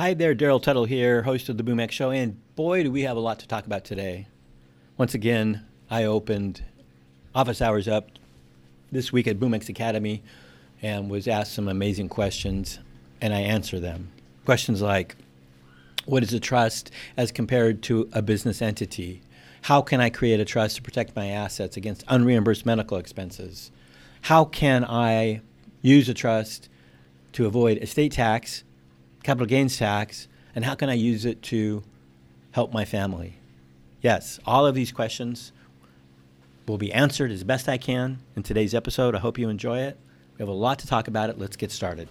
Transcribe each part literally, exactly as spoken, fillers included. Hi there, Darrell Tuttle here, host of the BoomX Show, and boy, do we have a lot to talk about today. Once again, I opened office hours up this week at BoomX Academy and was asked some amazing questions, and I answer them. Questions like, what is a trust as compared to a business entity? How can I create a trust to protect my assets against unreimbursed medical expenses? How can I use a trust to avoid estate tax, capital gains tax, and how can I use it to help my family? Yes, all of these questions will be answered as best I can in today's episode. I hope you enjoy it. We have a lot to talk about it. Let's get started.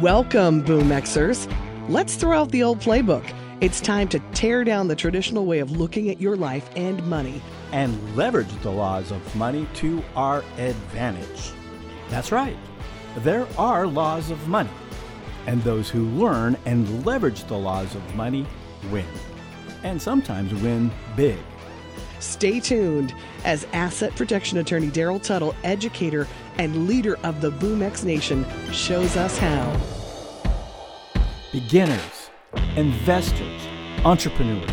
Welcome, BoomXers. Let's throw out the old playbook. It's time to tear down the traditional way of looking at your life and money. And leverage the laws of money to our advantage. That's right. There are laws of money. And those who learn and leverage the laws of money win. And sometimes win big. Stay tuned as asset protection attorney Darrell Tuttle, educator and leader of the BoomX Nation, shows us how. Beginners, investors, entrepreneurs,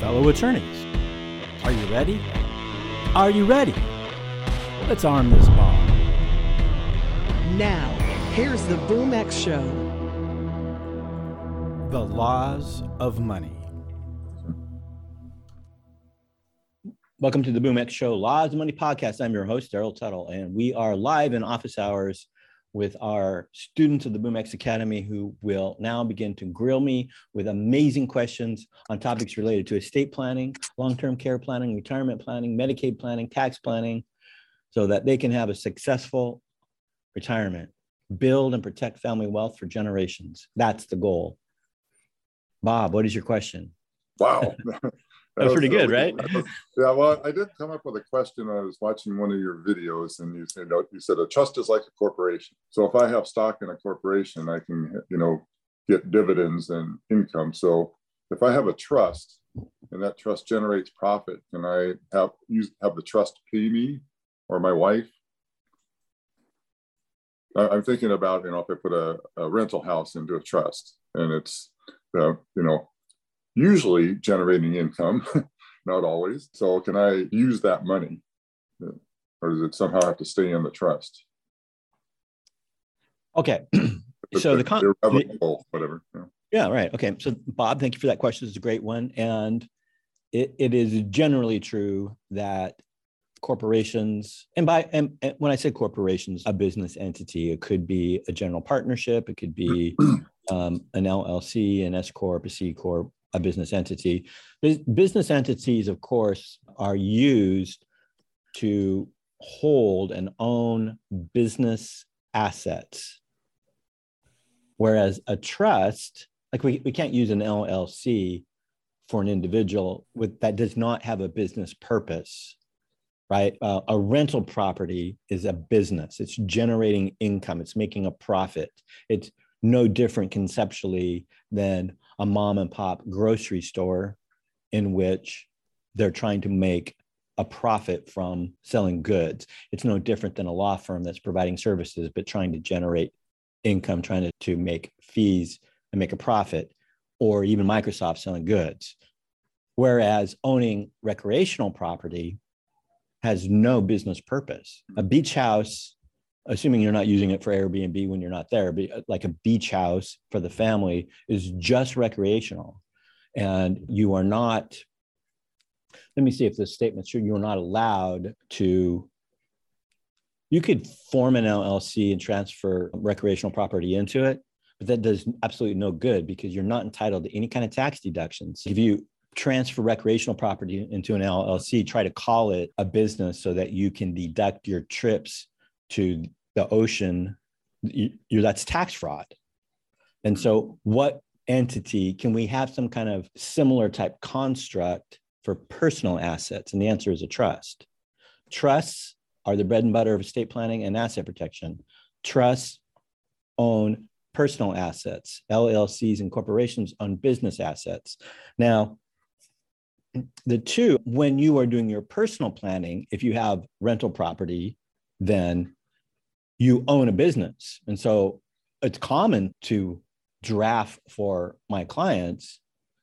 fellow attorneys. Are you ready? Are you ready? Let's arm this ball. Now, here's the BoomX Show. The Laws of Money. Welcome to the BoomX Show Laws of Money podcast. I'm your host, Darrell Tuttle, and we are live in office hours with our students of the BoomX Academy, who will now begin to grill me with amazing questions on topics related to estate planning, long-term care planning, retirement planning, Medicaid planning, tax planning, so that they can have a successful retirement, build and protect family wealth for generations. That's the goal. Bob, what is your question? Wow. That was pretty good, right? Yeah, well, I did come up with a question. I was watching one of your videos, and you said, you said a trust is like a corporation. So if I have stock in a corporation, I can, you know, get dividends and income. So if I have a trust and that trust generates profit, can I have use have the trust pay me or my wife? I, I'm thinking about, you know, if I put a, a rental house into a trust, and it's, uh, you know, usually generating income, not always. So can I use that money, or does it somehow have to stay in the trust? Okay. So the, con- the whatever. Yeah. yeah, right. Okay. So Bob, thank you for that question. It's a great one. And it, it is generally true that corporations, and by and, and when I say corporations, a business entity, it could be a general partnership, it could be um, an L L C, an S Corp, a C Corp, a business entity. Business entities, of course, are used to hold and own business assets. Whereas a trust, like we, we can't use an L L C for an individual with that does not have a business purpose, right? Uh, a rental property is a business. It's generating income. It's making a profit. It's no different conceptually than a mom and pop grocery store in which they're trying to make a profit from selling goods. It's no different than a law firm that's providing services, but trying to generate income, trying to, to make fees and make a profit, or even Microsoft selling goods. Whereas owning recreational property has no business purpose. A beach house, assuming you're not using it for Airbnb when you're not there, but like a beach house for the family is just recreational. And you are not, let me see if this statement's true, you're not allowed to, you could form an L L C and transfer recreational property into it, but that does absolutely no good because you're not entitled to any kind of tax deductions. If you transfer recreational property into an L L C, try to call it a business so that you can deduct your trips to the ocean, you, you, that's tax fraud. And so what entity, can we have some kind of similar type construct for personal assets? And the answer is a trust. Trusts are the bread and butter of estate planning and asset protection. Trusts own personal assets, L L Cs and corporations on business assets. Now, the two, when you are doing your personal planning, if you have rental property, then you own a business. And so it's common to draft for my clients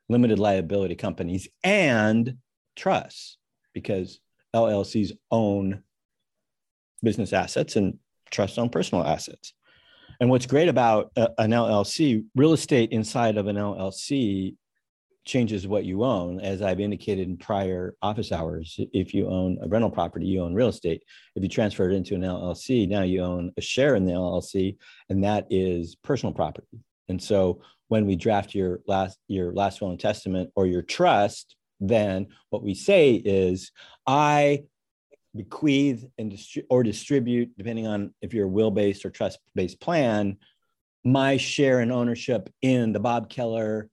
limited liability companies and trusts, because L L Cs own business assets and trusts own personal assets. And what's great about a, an L L C, real estate inside of an L L C changes what you own. As I've indicated in prior office hours, if you own a rental property, you own real estate. If you transfer it into an L L C, now you own a share in the L L C, and that is personal property. And so when we draft your last, your last will and testament or your trust, then what we say is, I bequeath and distri- or distribute, depending on if you're a will-based or trust-based plan, my share and ownership in the Bob Keller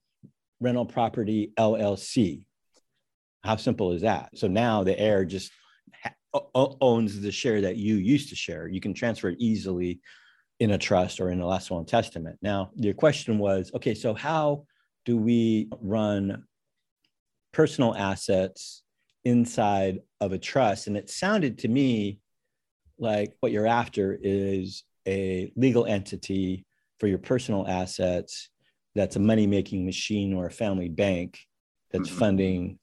rental property L L C. How simple is that? So now the heir just ha- owns the share that you used to share. You can transfer it easily in a trust or in a last will and testament. Now, your question was, okay, so how do we run personal assets inside of a trust? And it sounded to me like what you're after is a legal entity for your personal assets that's a money-making machine or a family bank that's mm-hmm. funding,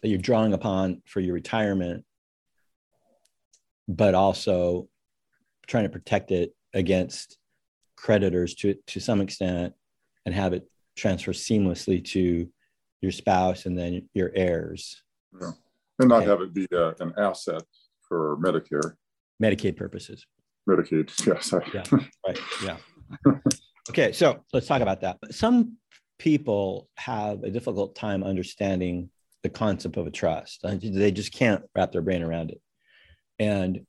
that you're drawing upon for your retirement, but also trying to protect it against creditors to, to some extent and have it transfer seamlessly to your spouse and then your heirs. Yeah. And not okay. have it be a, an asset for Medicare. Medicaid purposes. Medicaid, yes. Yeah, right, yeah. Okay, so let's talk about that. Some people have a difficult time understanding the concept of a trust. They just can't wrap their brain around it. And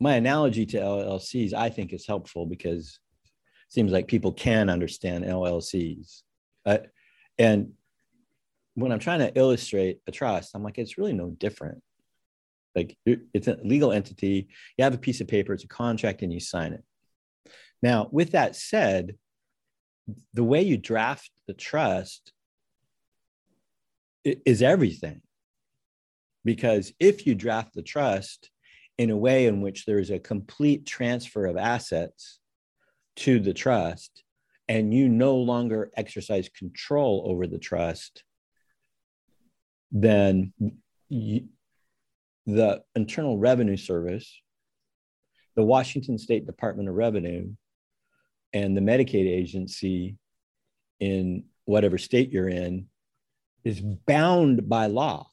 my analogy to L L Cs, I think, is helpful because it seems like people can understand L L Cs. Uh, and when I'm trying to illustrate a trust, I'm like, it's really no different. Like, it's a legal entity. You have a piece of paper, it's a contract, and you sign it. Now, with that said, the way you draft the trust is everything. Because if you draft the trust in a way in which there is a complete transfer of assets to the trust, and you no longer exercise control over the trust, then you, the Internal Revenue Service, the Washington State Department of Revenue, and the Medicaid agency in whatever state you're in is bound by law.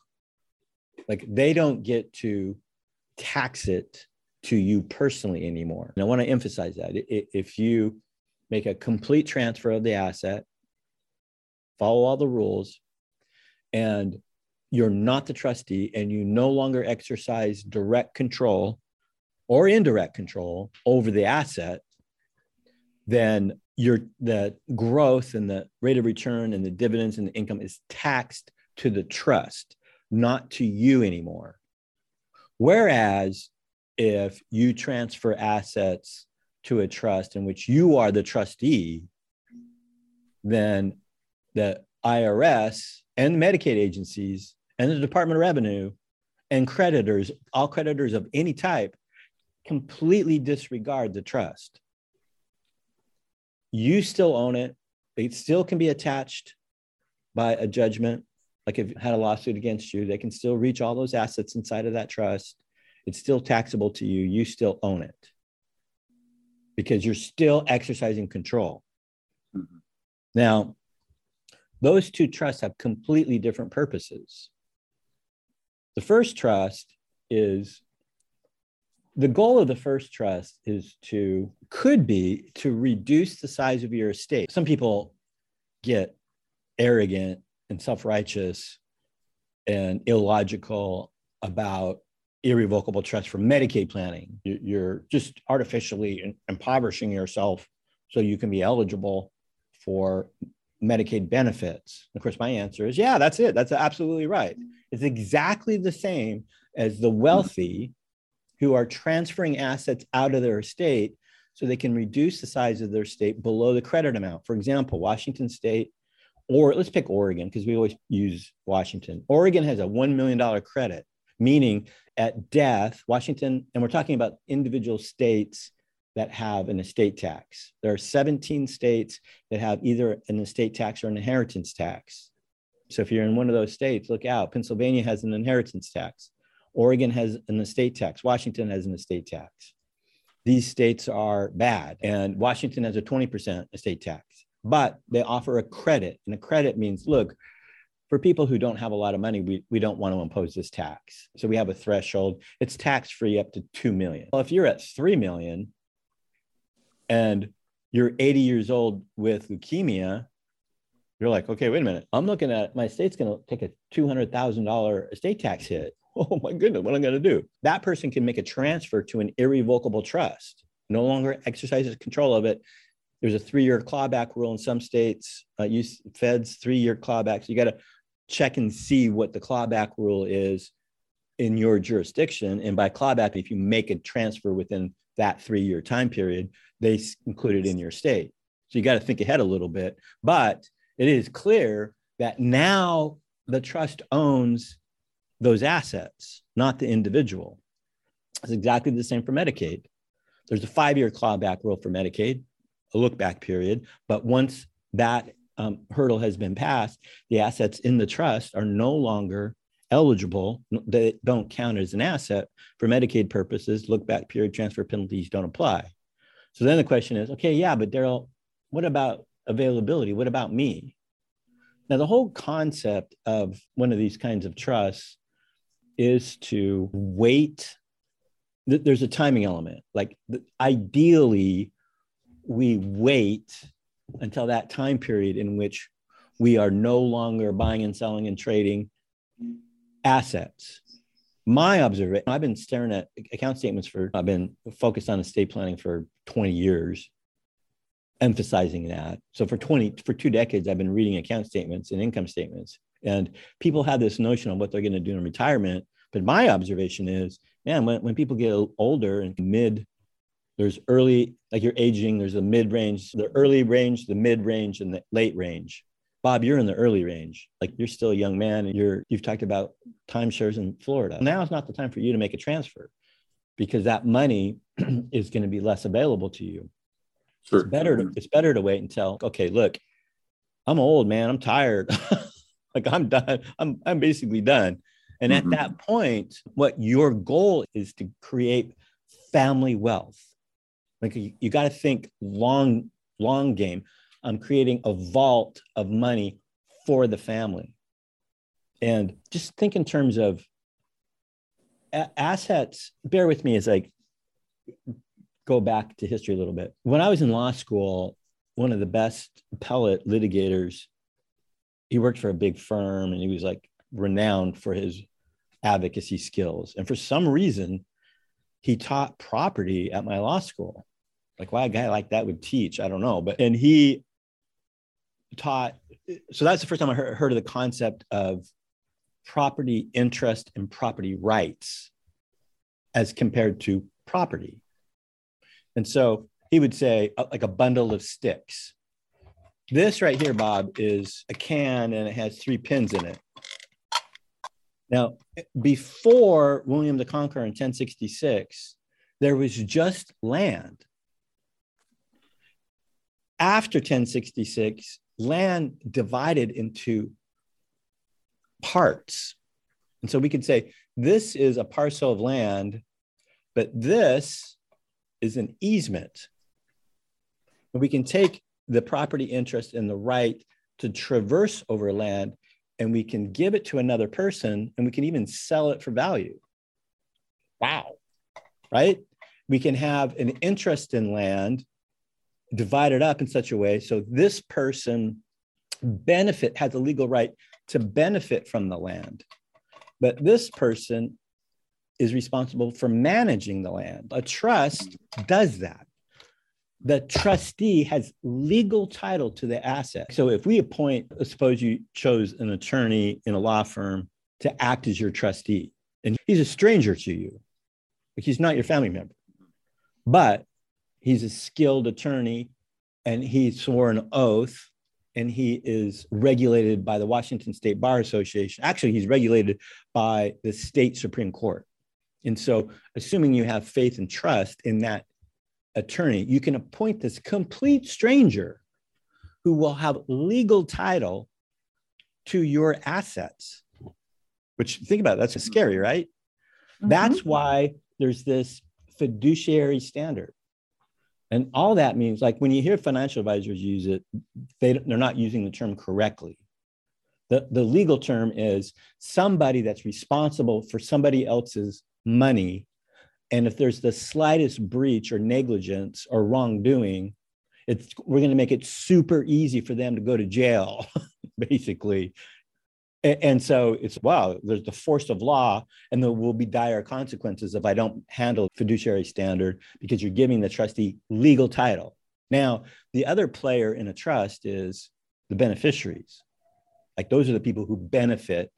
Like, they don't get to tax it to you personally anymore. And I want to emphasize that. If you make a complete transfer of the asset, follow all the rules, and you're not the trustee, and you no longer exercise direct control or indirect control over the asset, then your the growth and the rate of return and the dividends and the income is taxed to the trust, not to you anymore. Whereas if you transfer assets to a trust in which you are the trustee, then the I R S and the Medicaid agencies and the Department of Revenue and creditors, all creditors of any type, completely disregard the trust. You still own it. It still can be attached by a judgment. Like, if you had a lawsuit against you, they can still reach all those assets inside of that trust. It's still taxable to you. You still own it because you're still exercising control. Mm-hmm. Now, those two trusts have completely different purposes. The first trust is The goal of the first trust is to, could be to reduce the size of your estate. Some people get arrogant and self-righteous and illogical about irrevocable trust for Medicaid planning. You're just artificially impoverishing yourself so you can be eligible for Medicaid benefits. Of course, my answer is, yeah, that's it. That's absolutely right. It's exactly the same as the wealthy who are transferring assets out of their estate so they can reduce the size of their state below the credit amount. For example, Washington State, or let's pick Oregon because we always use Washington. Oregon has a one million dollar credit, meaning at death, Washington, and we're talking about individual states that have an estate tax. There are seventeen states that have either an estate tax or an inheritance tax. So if you're in one of those states, look out. Pennsylvania has an inheritance tax. Oregon has an estate tax. Washington has an estate tax. These states are bad. And Washington has a twenty percent estate tax, but they offer a credit. And a credit means, look, for people who don't have a lot of money, we, we don't want to impose this tax. So we have a threshold. It's tax-free up to two million dollars. Well, if you're at three million dollars and you're eighty years old with leukemia, you're like, okay, wait a minute. I'm looking at my state's going to take a two hundred thousand dollar estate tax hit. Oh my goodness, what am I going to do? That person can make a transfer to an irrevocable trust, no longer exercises control of it. There's a three-year clawback rule in some states, uh, use feds, three-year clawbacks. You got to check and see what the clawback rule is in your jurisdiction. And by clawback, if you make a transfer within that three-year time period, they include it in your state. So you got to think ahead a little bit, but it is clear that now the trust owns those assets, not the individual. It's exactly the same for Medicaid. There's a five-year clawback rule for Medicaid, a look-back period. But once that um, hurdle has been passed, the assets in the trust are no longer eligible. They don't count as an asset for Medicaid purposes. Look-back period transfer penalties don't apply. So then the question is, okay, yeah, but Darrell, what about availability? What about me? Now, the whole concept of one of these kinds of trusts is to wait. There's a timing element. Like ideally, we wait until that time period in which we are no longer buying and selling and trading assets. My observation, I've been staring at account statements for, I've been focused on estate planning for twenty years. Emphasizing that. So for twenty, for two decades, I've been reading account statements and income statements, and people have this notion of what they're going to do in retirement. But my observation is, man, when, when people get older and mid, there's early, like you're aging, there's a mid range, the early range, the mid range, and the late range. Bob, you're in the early range. Like you're still a young man and you're, you've talked about timeshares in Florida. Now is not the time for you to make a transfer because that money is going to be less available to you. Sure. It's better to, it's better to wait until, okay, look, I'm old, man. I'm tired. Like I'm done. I'm, I'm basically done. And mm-hmm. at that point, what your goal is to create family wealth. Like you, you got to think long, long game. I'm creating a vault of money for the family. And just think in terms of a- assets. Bear with me. It's like, go back to history a little bit. When I was in law school, one of the best appellate litigators, he worked for a big firm and he was like renowned for his advocacy skills. And for some reason, he taught property at my law school. Like why a guy like that would teach, I don't know. But and he taught, so that's the first time I heard, heard of the concept of property interest and property rights as compared to property. And so he would say uh, like a bundle of sticks. This right here, Bob, is a can and it has three pins in it. Now, before William the Conqueror in ten sixty-six, there was just land. After ten sixty-six, land divided into parts. And so we could say, this is a parcel of land, but this is an easement. And we can take the property interest and the right to traverse over land, and we can give it to another person, and we can even sell it for value. Wow, right? We can have an interest in land divided up in such a way so this person benefit has a legal right to benefit from the land, but this person is responsible for managing the land. A trust does that. The trustee has legal title to the asset. So if we appoint, suppose you chose an attorney in a law firm to act as your trustee, and he's a stranger to you, like he's not your family member, but He's a skilled attorney, and he swore an oath, and he is regulated by the Washington State Bar Association. Actually, he's regulated by the state Supreme Court. And so, assuming you have faith and trust in that attorney, you can appoint this complete stranger who will have legal title to your assets, which, think about it, that's scary, right? Mm-hmm. That's why there's this fiduciary standard. And all that means, like when you hear financial advisors use it, they, they're not using the term correctly. The, the legal term is somebody that's responsible for somebody else's money. And if there's the slightest breach or negligence or wrongdoing, it's, we're going to make it super easy for them to go to jail, basically. And, and so it's, wow, there's the force of law, and there will be dire consequences if I don't handle fiduciary standard, because you're giving the trustee legal title. Now, the other player in a trust is the beneficiaries. Like, those are the people who benefit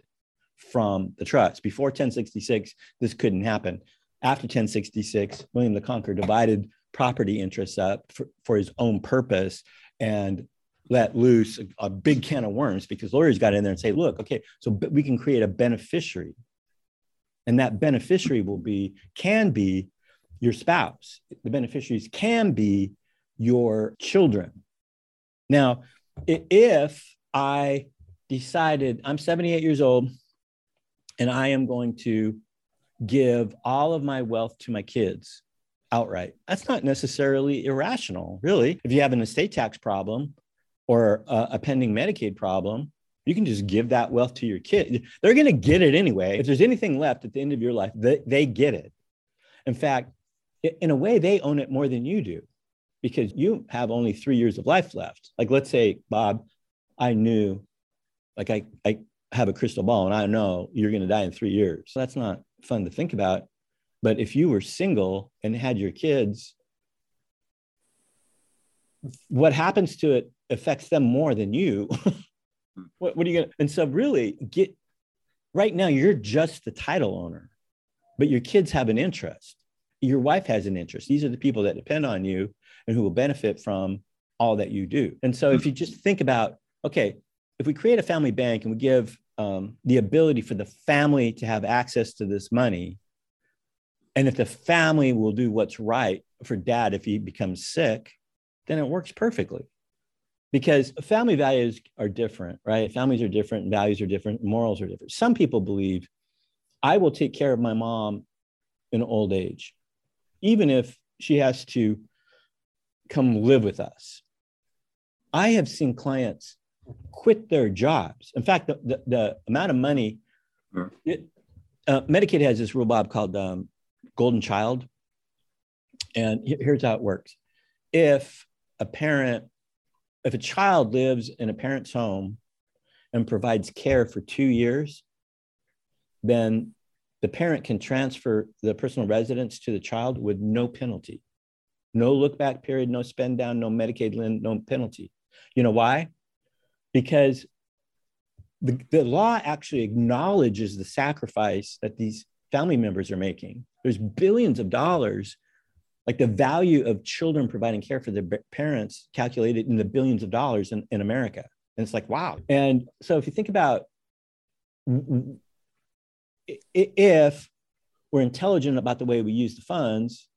from the trust. Before ten sixty-six, this couldn't happen. After ten sixty-six, William the Conqueror divided property interests up for, for his own purpose and let loose a, a big can of worms, because lawyers got in there and say, look, okay, so we can create a beneficiary. And that beneficiary will be, can be your spouse. The beneficiaries can be your children. Now, if I decided I'm seventy-eight years old and I am going to give all of my wealth to my kids outright, that's not necessarily irrational, really. If you have an estate tax problem or a, a pending Medicaid problem, you can just give that wealth to your kid. They're going to get it anyway. If there's anything left at the end of your life, they, they get it. In fact, in a way, they own it more than you do, because you have only three years of life left. Like, let's say, Bob, I knew, like I, I have a crystal ball and I know you're going to die in three years. That's not fun to think about. But if you were single and had your kids, what happens to it affects them more than you. what, what are you going to? And so really, get right now, you're just the title owner, but your kids have an interest. Your wife has an interest. These are the people that depend on you and who will benefit from all that you do. And so if you just think about, okay, if we create a family bank and we give um, the ability for the family to have access to this money, and if the family will do what's right for dad if he becomes sick, then it works perfectly. Because family values are different, right? Families are different, values are different, morals are different. Some people believe, I will take care of my mom in old age, even if she has to come live with us. I have seen clients quit their jobs. In fact, the, the, the amount of money, it, uh, Medicaid has this rule, Bob, called um, Golden Child. And here's how it works. If a parent, if a child lives in a parent's home and provides care for two years, then the parent can transfer the personal residence to the child with no penalty, no look back period, no spend down, no Medicaid lend, no penalty. You know why? Because the, the law actually acknowledges the sacrifice that these family members are making. There's billions of dollars, like the value of children providing care for their parents calculated in the billions of dollars in, in America. And it's like, wow. And so if you think about, if we're intelligent about the way we use the funds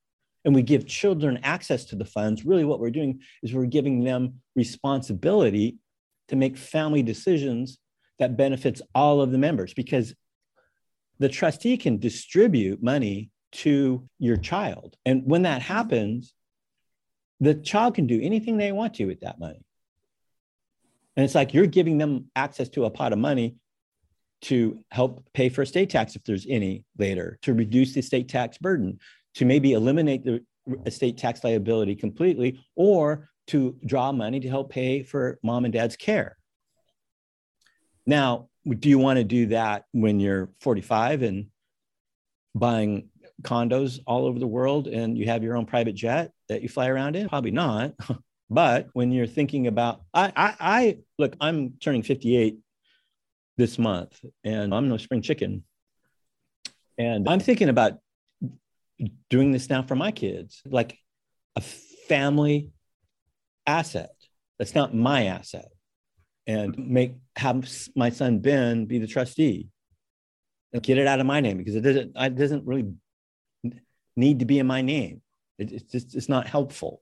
and we give children access to the funds, really what we're doing is we're giving them responsibility to make family decisions that benefits all of the members, because the trustee can distribute money to your child. And when that happens, the child can do anything they want to with that money. And it's like, you're giving them access to a pot of money to help pay for estate tax, if there's any later, to reduce the estate tax burden, to maybe eliminate the estate tax liability completely, or to draw money to help pay for mom and dad's care. Now, do you want to do that when you're forty-five and buying condos all over the world and you have your own private jet that you fly around in? Probably not. But when you're thinking about, I, I, I look, I'm turning fifty-eight this month and I'm no spring chicken. And I'm thinking about doing this now for my kids, like a family asset. That's not my asset. And make have my son Ben be the trustee and get it out of my name, because it doesn't it doesn't really need to be in my name. It, it's just it's not helpful.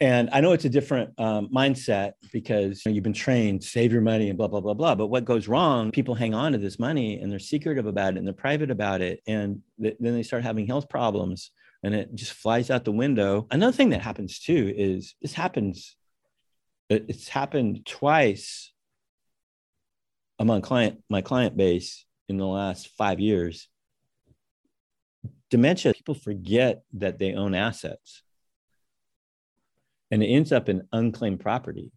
And I know it's a different um, mindset, because you know, you've been trained, save your money and blah, blah, blah, blah. But what goes wrong, people hang on to this money and they're secretive about it and they're private about it. And th- then they start having health problems and it just flies out the window. Another thing that happens too is this happens. It, it's happened twice among client, my client base in the last five years. Dementia, people forget that they own assets. And it ends up in unclaimed property.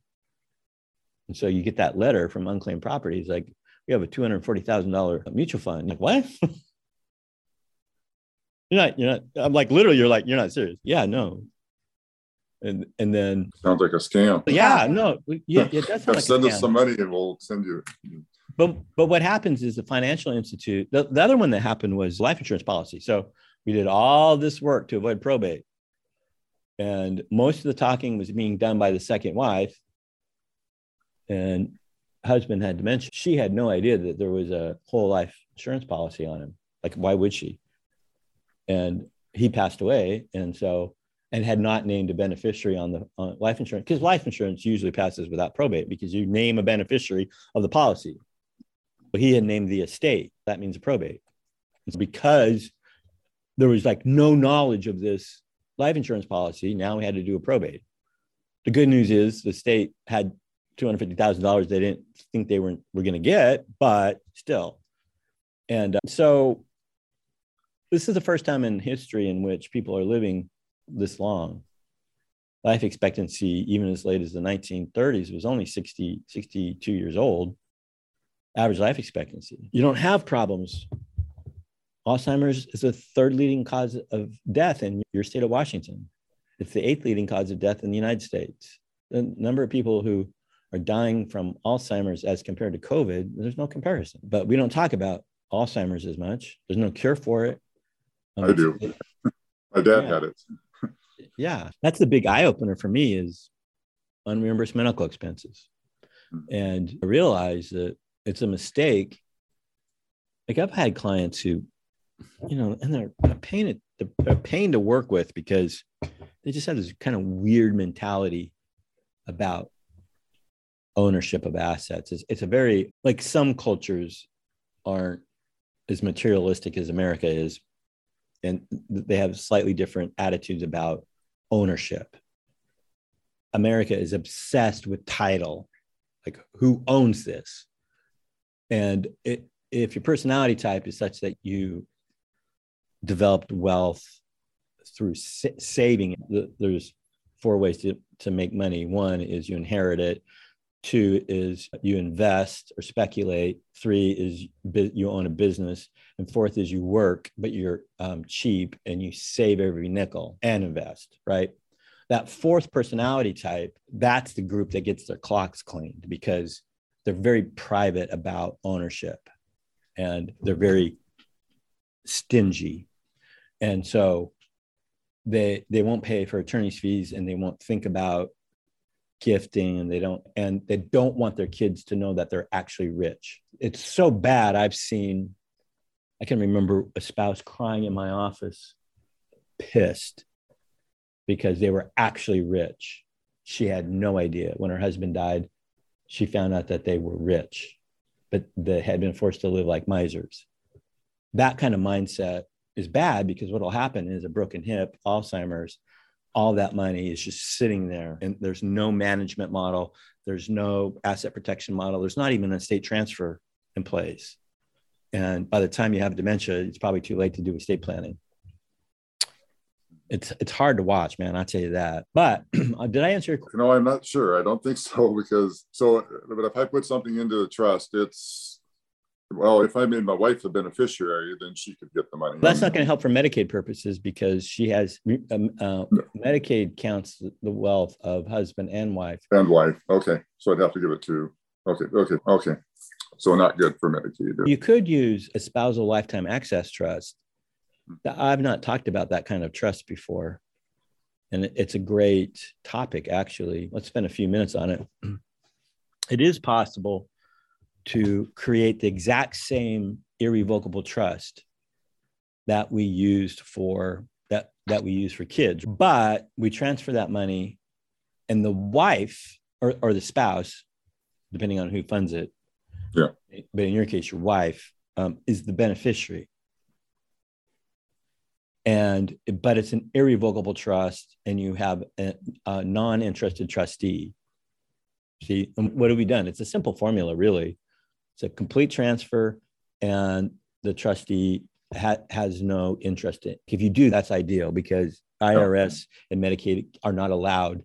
And so you get that letter from unclaimed property. It's like, we have a two hundred forty thousand dollars mutual fund. Like, what? you're not, you're not, I'm like, literally, you're like, you're not serious. Yeah, no. And and then. Sounds like a scam. Yeah, no. Yeah, it does sound like a scam. Send us some money and we'll send you. But, but what happens is the financial institute, the, the other one that happened was life insurance policy. So we did all this work to avoid probate. And most of the talking was being done by the second wife, and husband had dementia. She had no idea that there was a whole life insurance policy on him. Like, why would she? And he passed away. And so, and had not named a beneficiary on the on life insurance, because life insurance usually passes without probate because you name a beneficiary of the policy. But he had named the estate. That means a probate. It's because there was like no knowledge of this life insurance policy. Now we had to do a probate. The good news is the state had two hundred fifty thousand dollars they didn't think they were, were going to get, but still. And uh, so this is the first time in history in which people are living this long. Life expectancy, even as late as the nineteen thirties, was only sixty, sixty-two years old, average life expectancy. You don't have problems. Alzheimer's is the third leading cause of death in your state of Washington. It's the eighth leading cause of death in the United States. The number of people who are dying from Alzheimer's as compared to COVID, there's no comparison. But we don't talk about Alzheimer's as much. There's no cure for it. Um, I do. It, My dad yeah. had it. Yeah. That's the big eye-opener for me, is unreimbursed medical expenses. And I realize that it's a mistake. Like, I've had clients who, you know, and they're a pain, they're a pain to work with, because they just have this kind of weird mentality about ownership of assets. It's, it's a very, like, some cultures aren't as materialistic as America is, and they have slightly different attitudes about ownership. America is obsessed with title, like, who owns this? And it, if your personality type is such that you developed wealth through sa- saving. There's four ways to, to make money. One is you inherit it. Two is you invest or speculate. Three is bu- you own a business. And fourth is you work, but you're um, cheap and you save every nickel and invest, right? That fourth personality type, that's the group that gets their clocks cleaned, because they're very private about ownership and they're very stingy. And so they they won't pay for attorney's fees, and they won't think about gifting, and they don't and they don't want their kids to know that they're actually rich. It's so bad. I've seen, I can remember a spouse crying in my office, pissed because they were actually rich. She had no idea. When her husband died, she found out that they were rich, but they had been forced to live like misers. That kind of mindset is bad, because what will happen is a broken hip, Alzheimer's, all that money is just sitting there. And there's no management model. There's no asset protection model. There's not even an estate transfer in place. And by the time you have dementia, it's probably too late to do estate planning. It's it's hard to watch, man. I'll tell you that. But did I answer your question? No, I'm not sure. I don't think so, because so, but if I put something into a trust, it's, well, if I made my wife the beneficiary, then she could get the money. That's not going to help for Medicaid purposes, because she has um, uh, no. Medicaid counts the wealth of husband and wife. And wife. Okay. So I'd have to give it to. Okay. Okay. Okay. So not good for Medicaid. You could use a spousal lifetime access trust. I've not talked about that kind of trust before. And it's a great topic, actually. Let's spend a few minutes on it. It is possible to create the exact same irrevocable trust that we used for that that we use for kids, but we transfer that money, and the wife or, or the spouse, depending on who funds it, yeah. But in your case, your wife um, is the beneficiary. And, but it's an irrevocable trust, and you have a, a non-interested trustee. See, and what have we done? It's a simple formula, really. It's a complete transfer, and the trustee ha has no interest in it. If you do, that's ideal, because I R S and Medicaid are not allowed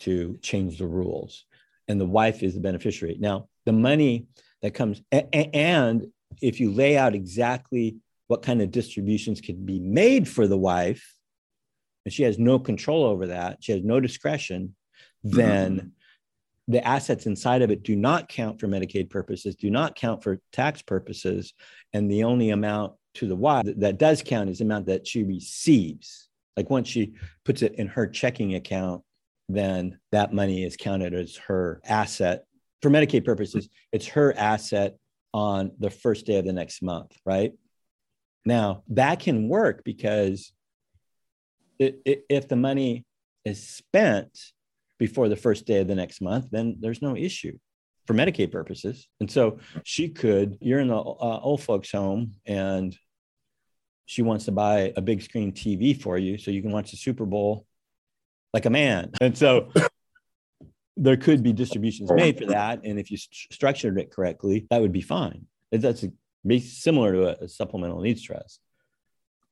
to change the rules. And the wife is the beneficiary. Now, the money that comes, and if you lay out exactly what kind of distributions could be made for the wife, and she has no control over that, she has no discretion, then the assets inside of it do not count for Medicaid purposes, do not count for tax purposes. And the only amount to the wife that does count is the amount that she receives. Like once she puts it in her checking account, then that money is counted as her asset. For Medicaid purposes, it's her asset on the first day of the next month, right? Now, that can work because it, it, if the money is spent before the first day of the next month, then there's no issue for Medicaid purposes. And so she could, you're in the uh, old folks home and she wants to buy a big screen T V for you so you can watch the Super Bowl like a man. And so there could be distributions made for that. And if you st- structured it correctly, that would be fine. That's a, be similar to a, a supplemental needs trust.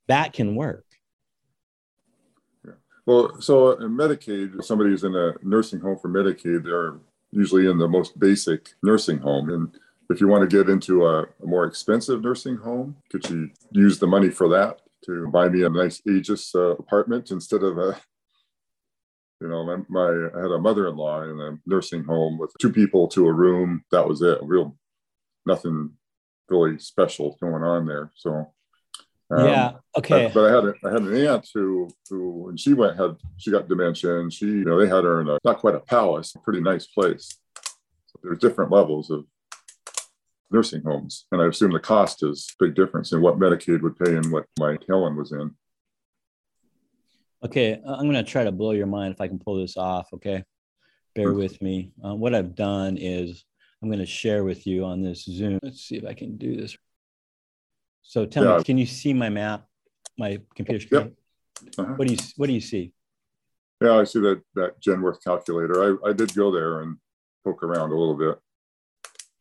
That can work. Yeah. Well, so in Medicaid, if somebody's in a nursing home for Medicaid, they're usually in the most basic nursing home. And if you want to get into a, a more expensive nursing home, could you use the money for that to buy me a nice Aegis uh, apartment instead of a, you know, my, my I had a mother-in-law in a nursing home with two people to a room. That was it. Real, nothing really special going on there. So um, yeah, okay. I, but I had a, I had an aunt who who when she went had she got dementia, and she you know they had her in a not quite a palace, a pretty nice place. So there's different levels of nursing homes, and I assume the cost is a big difference in what Medicaid would pay and what my Helen was in. Okay, I'm gonna try to blow your mind if I can pull this off. Okay, bear with me. Uh, what I've done is, I'm going to share with you on this Zoom. Let's see if I can do this. So tell yeah. me, can you see my map, my computer screen? Yep. Uh-huh. What do you What do you see? Yeah, I see that that Genworth calculator. I, I did go there and poke around a little bit.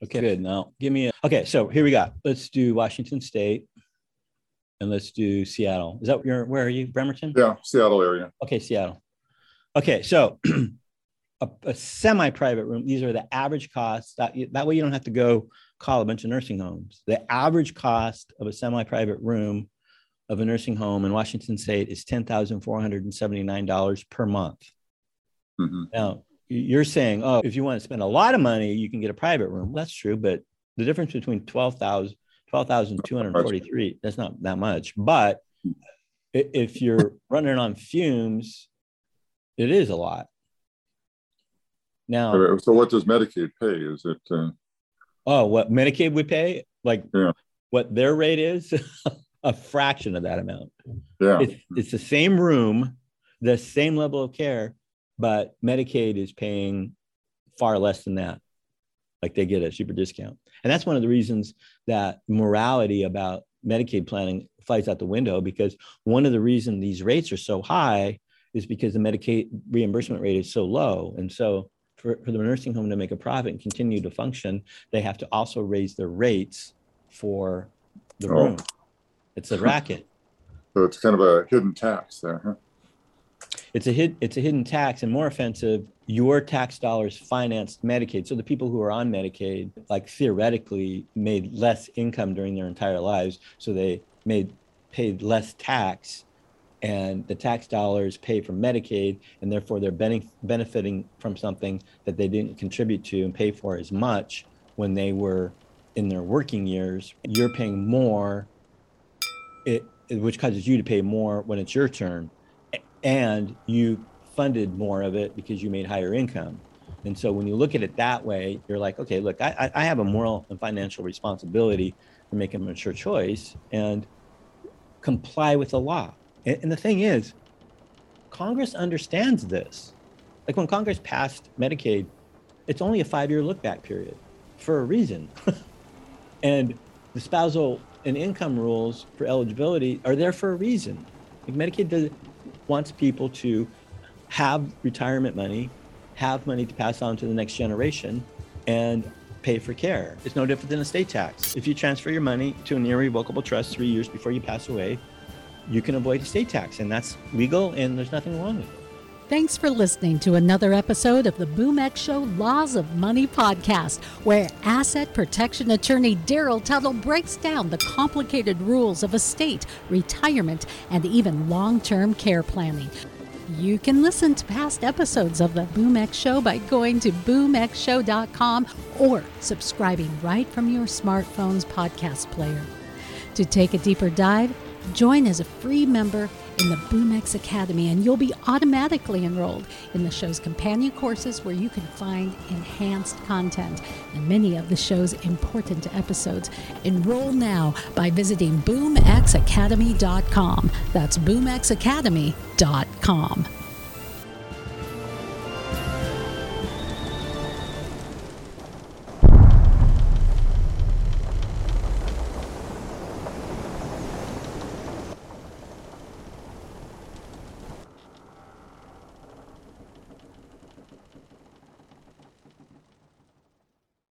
Okay, good. Now give me a, okay. So here we got. Let's do Washington State, and let's do Seattle. Is that your where are you? Bremerton? Yeah, Seattle area. Okay, Seattle. Okay, so. A, a semi-private room. These are the average costs. That, that way you don't have to go call a bunch of nursing homes. The average cost of a semi-private room of a nursing home in Washington State is ten thousand four hundred seventy-nine dollars per month. Mm-hmm. Now, you're saying, oh, if you want to spend a lot of money, you can get a private room. That's true, but the difference between twelve thousand twelve thousand two hundred forty-three, that's not that much. But if you're running on fumes, it is a lot. Now, so what does Medicaid pay? Is it? Uh, oh, what Medicaid would pay? Like yeah. what their rate is? A fraction of that amount. Yeah, it's, it's the same room, the same level of care, but Medicaid is paying far less than that. Like they get a super discount, and that's one of the reasons that morality about Medicaid planning flies out the window. Because one of the reasons these rates are so high is because the Medicaid reimbursement rate is so low, and so. For, for the nursing home to make a profit and continue to function, they have to also raise their rates for the oh. room. It's a racket. So it's kind of a hidden tax there, huh? It's a, hid, it's a hidden tax, and more offensive, your tax dollars financed Medicaid. So the people who are on Medicaid, like theoretically, made less income during their entire lives, so they made paid less tax. And the tax dollars pay for Medicaid, and therefore they're ben benefiting from something that they didn't contribute to and pay for as much when they were in their working years. You're paying more, it, which causes you to pay more when it's your turn. and you funded more of it because you made higher income. And so when you look at it that way, you're like, okay, look, I, I have a moral and financial responsibility to make a mature choice and comply with the law. And, and the thing is, Congress understands this. Like when Congress passed Medicaid, it's only a five-year look-back period for a reason. And the spousal and income rules for eligibility are there for a reason. Like Medicaid does, wants people to have retirement money, have money to pass on to the next generation, and pay for care. It's no different than a state tax. If you transfer your money to an irrevocable trust three years before you pass away, you can avoid a state tax, and that's legal, and there's nothing wrong with it. Thanks for listening to another episode of the BoomX Show Laws of Money podcast, where asset protection attorney Darrell Tuttle breaks down the complicated rules of estate, retirement, and even long-term care planning. You can listen to past episodes of the BoomX Show by going to boom x show dot com or subscribing right from your smartphone's podcast player. To take a deeper dive, join as a free member in the BoomX Academy, and you'll be automatically enrolled in the show's companion courses, where you can find enhanced content and many of the show's important episodes. Enroll now by visiting boom x academy dot com. That's boom x academy dot com.